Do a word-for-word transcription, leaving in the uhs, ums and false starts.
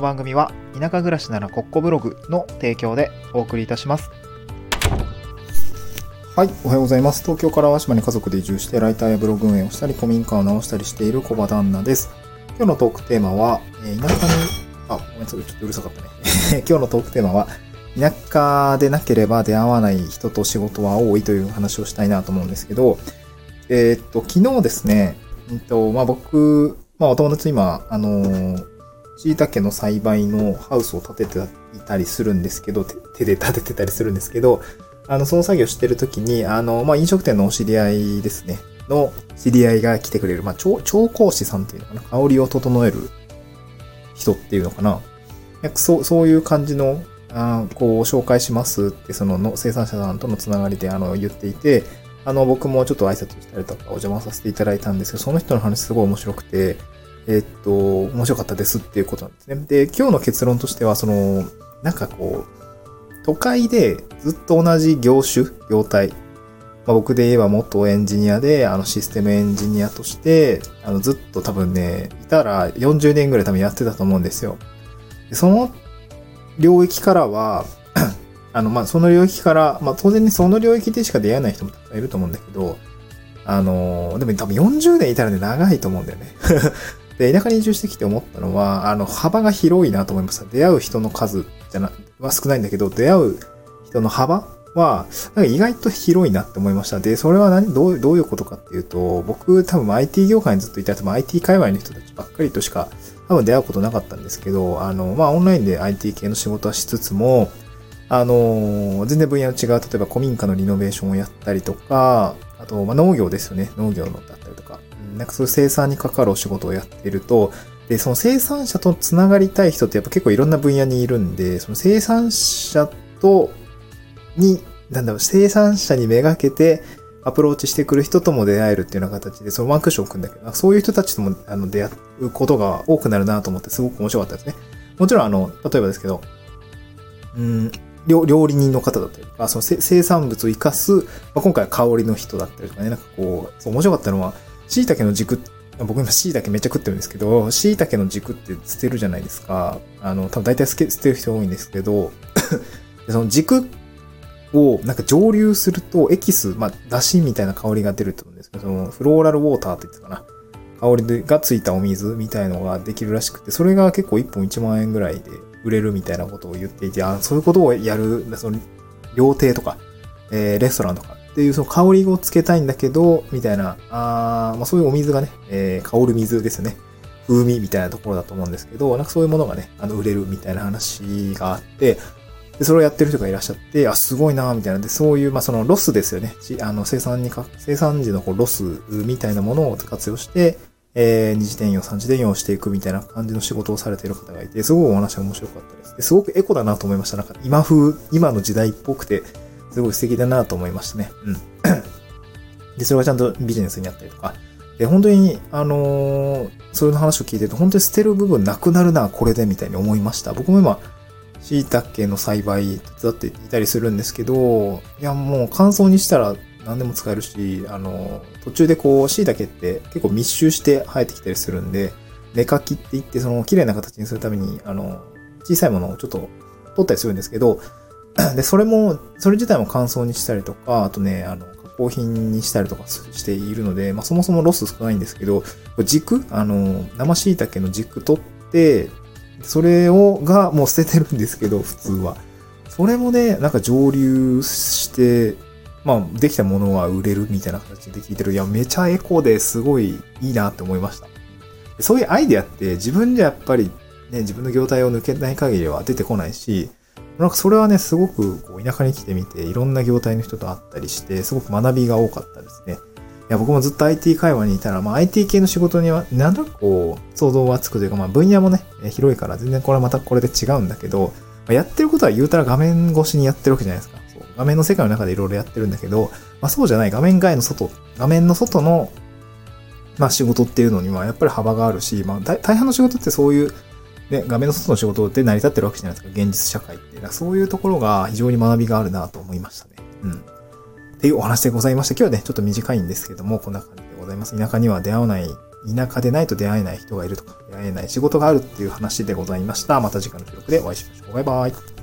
の番組は田舎暮らしならコッコブログの提供でお送りいたします。はい、おはようございます。東京から淡島に家族で移住してライターやブログ運営をしたり古民家を直したりしている小場旦那です。今日のトークテーマは、えー、田舎にあ、ごめんなさい、ちょっとうるさかったね今日のトークテーマは田舎でなければ出会わない人と仕事は多いという話をしたいなと思うんですけど、えー、っと昨日ですね、えーっとまあ、僕、まあ、お友達今あのー、椎茸の栽培のハウスを建てていたりするんですけど 手, 手で建ててたりするんですけどあのその作業してるときにあの、まあ、飲食店のお知り合いですねの知り合いが来てくれる、まあ、調, 調香師さんっていうのかな、香りを整える人っていうのかな、そう、そういう感じのあこう紹介しますってそのの生産者さんとのつながりであの言っていて、あの僕もちょっと挨拶したりとかお邪魔させていただいたんですけど、その人の話すごい面白くて、えー、っと面白かったですっていうことなんですね。で、今日の結論としてはそのなんかこう都会でずっと同じ業種業態、まあ、僕で言えば元エンジニアであのシステムエンジニアとしてあのずっと多分ねいたらよんじゅうねんぐらい多分やってたと思うんですよ。でその領域からはあのまあその領域からまあ当然ねその領域でしか出会えない人もたくさんいると思うんだけど、あのー、でも多分よんじゅうねんいたらね長いと思うんだよねで田舎に移住してきて思ったのはあの幅が広いなと思いました。出会う人の数じゃなは少ないんだけど出会う人の幅はなんか意外と広いなって思いました。でそれは何どうどういうことかっていうと、僕多分 アイティー 業界にずっといたら多分 アイティー 界隈の人たちばっかりとしか多分出会うことなかったんですけど、あのまあオンラインで アイティー 系の仕事はしつつも、あの全然分野の違う例えば古民家のリノベーションをやったりとか、あとまあ農業ですよね、農業のだったりとか、なんかそういう生産に関わるお仕事をやっていると、でその生産者とつながりたい人ってやっぱ結構いろんな分野にいるんで、その生産者とになんだろう生産者にめがけてアプローチしてくる人とも出会えるっていうような形で、そのワンクッションを組んだけど、そういう人たちともあの出会うことが多くなるなと思ってすごく面白かったですね。もちろんあの、例えばですけど、うん、料理人の方だったりとか、その生産物を生かす、まあ、今回は香りの人だったりとかね、なんかこう、そう面白かったのは、椎茸の軸、僕今椎茸めっちゃ食ってるんですけど、椎茸の軸って捨てるじゃないですか。あの、多分大体捨てる人多いんですけど、その軸、をなんか蒸留するとエキス、まあ、出汁みたいな香りが出ると思うんですけど、そのフローラルウォーターって言ってたかな。香りがついたお水みたいのができるらしくて、それが結構いっぽんいちまんえんぐらいで売れるみたいなことを言っていて、あそういうことをやる、その料亭とか、えー、レストランとかっていうその香りをつけたいんだけど、みたいな、あまあ、そういうお水がね、えー、香る水ですよね。風味みたいなところだと思うんですけど、なんかそういうものがね、あの売れるみたいな話があって、でそれをやってる人がいらっしゃって、あ、すごいなみたいな。で、そういう、まあ、そのロスですよね。あの、生産にか、生産時のこうロスみたいなものを活用して、えー、二次転用、三次転用していくみたいな感じの仕事をされている方がいて、すごくお話が面白かったです。ですごくエコだなと思いました。なんか、今風、今の時代っぽくて、すごい素敵だなと思いましたね。うん。で、それがちゃんとビジネスになったりとか。で、本当に、あのー、そういう話を聞いてると、本当に捨てる部分なくなるな、これで、みたいに思いました。僕も今、椎茸の栽培手伝っていたりするんですけど、いやもう乾燥にしたら何でも使えるし、あの、途中でこう椎茸って結構密集して生えてきたりするんで、芽かきって言ってその綺麗な形にするために、あの、小さいものをちょっと取ったりするんですけど、で、それも、それ自体も乾燥にしたりとか、あとね、あの、加工品にしたりとかしているので、まあそもそもロス少ないんですけど、軸、あの、生椎茸の軸取って、それをがもう捨ててるんですけど、普通はそれもねなんか蒸留してまあできたものは売れるみたいな形で聞いてる。いやめちゃエコですごいいいなって思いました。そういうアイデアって自分じゃやっぱりね自分の業態を抜けない限りは出てこないし、なんかそれはねすごくこう田舎に来てみていろんな業態の人と会ったりしてすごく学びが多かったですね。いや僕もずっと アイティー 界隈にいたら、まあ、アイティー 系の仕事には何となくこう想像はつくというか、まあ、分野もね広いから全然これはまたこれで違うんだけど、まあ、やってることは言うたら画面越しにやってるわけじゃないですか。そう画面の世界の中でいろいろやってるんだけど、まあ、そうじゃない画面外の外画面の外の、まあ、仕事っていうのにはやっぱり幅があるし、まあ、大, 大半の仕事ってそういう、ね、画面の外の仕事で成り立ってるわけじゃないですか、現実社会って。そういうところが非常に学びがあるなと思いましたね。うんっていうお話でございました。今日はね、ちょっと短いんですけども、こんな感じでございます。田舎には出会わない田舎でないと出会えない人がいるとか、出会えない仕事があるっていう話でございました。また次回の記録でお会いしましょう。バイバイ。